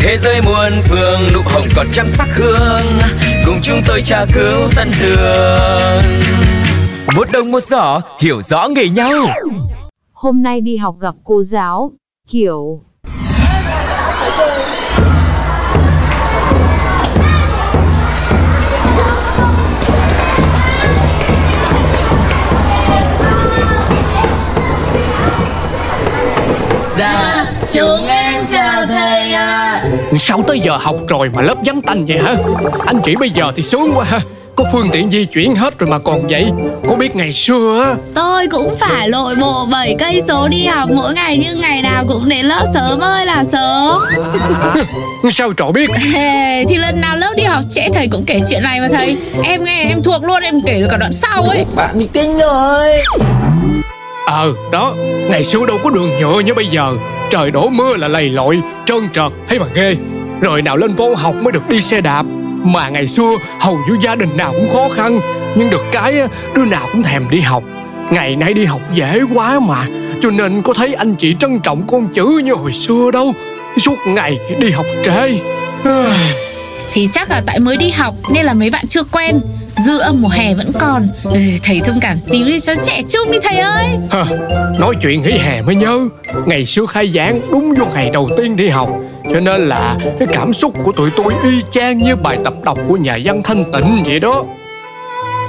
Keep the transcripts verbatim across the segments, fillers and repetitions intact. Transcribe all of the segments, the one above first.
Thế giới muôn phương nụ hồng còn trăm sắc hương, cùng chúng tôi tra cứu tân đường. Một đồng một giỏ, hiểu rõ nghề nhau. Hôm nay đi học gặp cô giáo, kiểu dạ, trường em chào thầy ạ. À. Sao tới giờ học rồi mà lớp vắng tanh vậy hả? Anh chỉ bây giờ thì sướng quá ha. Có phương tiện di chuyển hết rồi mà còn vậy. Có biết ngày xưa á, tôi cũng phải lội bộ bảy cây số đi học mỗi ngày, nhưng ngày nào cũng đến lớp sớm ơi là sớm. Sao trò biết? Thì lần nào lớp đi học trễ thầy cũng kể chuyện này mà thầy. Em nghe em thuộc luôn, em kể được cả đoạn sau ấy. Bạn bị kinh rồi. Ờ, à, đó, ngày xưa đâu có đường nhựa như bây giờ. Trời đổ mưa là lầy lội, trơn trợt, thấy mà ghê. Rồi nào lên vô học mới được đi xe đạp. Mà ngày xưa hầu như gia đình nào cũng khó khăn, nhưng được cái đứa nào cũng thèm đi học. Ngày nay đi học dễ quá mà, cho nên có thấy anh chị trân trọng con chữ như hồi xưa đâu. Suốt ngày đi học trễ. Thì chắc là tại mới đi học nên là mấy bạn chưa quen. Dư âm mùa hè vẫn còn. Thầy thông cảm xíu đi cho trẻ trung đi thầy ơi. Hờ, nói chuyện hỉ hè mới nhớ. Ngày xưa khai giảng đúng vô ngày đầu tiên đi học, cho nên là cái cảm xúc của tụi tôi y chang như bài tập đọc của nhà văn Thanh Tịnh vậy đó.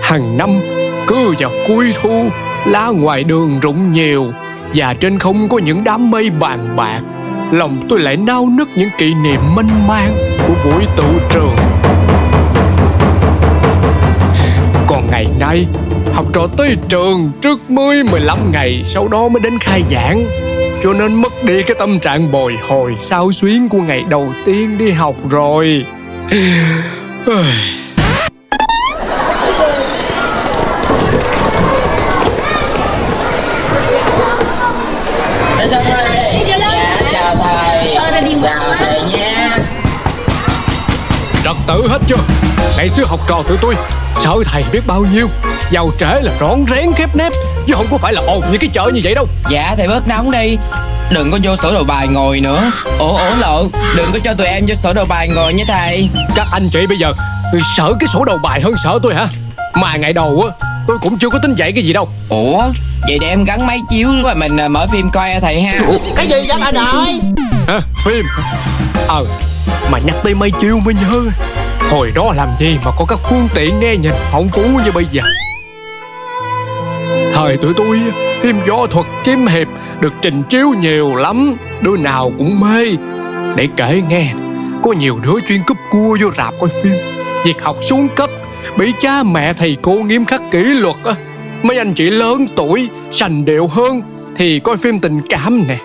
Hàng năm cứ vào cuối thu, lá ngoài đường rụng nhiều và trên không có những đám mây bàn bạc, lòng tôi lại nao nức những kỷ niệm mênh mang của buổi tụ trường. Còn ngày nay, học trò tới trường trước mới mười lăm ngày, sau đó mới đến khai giảng, cho nên mất đi cái tâm trạng bồi hồi xao xuyến của ngày đầu tiên đi học rồi. Chào thầy. Chào thầy nha. Trật tự hết chưa? Ngày xưa học trò tụi tôi sợ thầy biết bao nhiêu, vào trễ là rón rén khép nép, chứ không có phải là ồn như cái chợ như vậy đâu. Dạ thầy bớt nóng đi, đừng có vô sổ đầu bài ngồi nữa. Ủa ủa lộn, đừng có cho tụi em vô sổ đầu bài ngồi nha thầy. Các anh chị bây giờ sợ cái sổ đầu bài hơn sợ tôi hả? Mà ngày đầu á tôi cũng chưa có tính dạy cái gì đâu. Ủa vậy để em gắn máy chiếu và mình mở phim coi à thầy ha. Cái gì vậy anh ơi? À, phim. Ờ à, mà nhắc tới máy chiếu mới nhớ, hồi đó làm gì mà có các phương tiện nghe nhìn phong phú như bây giờ. Thời tụi tôi, phim võ thuật kiếm hiệp được trình chiếu nhiều lắm, đứa nào cũng mê. Để kể nghe, có nhiều đứa chuyên cúp cua vô rạp coi phim. Việc học xuống cấp, bị cha mẹ thầy cô nghiêm khắc kỷ luật á. Mấy anh chị lớn tuổi, sành điệu hơn thì coi phim tình cảm nè.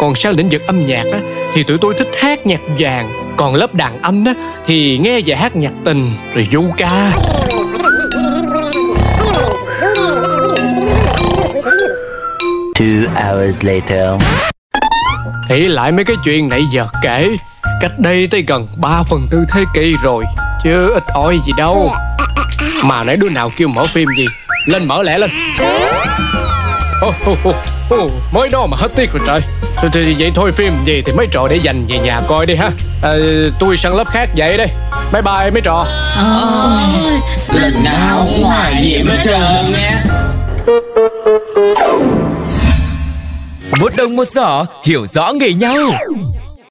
Còn sang lĩnh vực âm nhạc á, thì tụi tôi thích hát nhạc vàng. Còn lớp đàn âm á, thì nghe và hát nhạc tình, rồi du ca. Two hours later. Nghĩ lại mấy cái chuyện nãy giờ kể, cách đây tới gần ba phần tư thế kỷ rồi, chứ ít ỏi gì đâu. Mà nãy đứa nào kêu mở phim gì? Lên mở lẹ lên. Oh, oh, oh, oh, mới đó mà hết tiếc rồi trời. Thì, thì vậy thôi, phim gì thì mấy trò để dành về nhà coi đi ha. À, tôi sang lớp khác vậy đây. Bye bye mấy trò. Oh, lần nào cũng hoài niệm hết trơn nha. Một đồng một giỏ, hiểu rõ nghề nhau.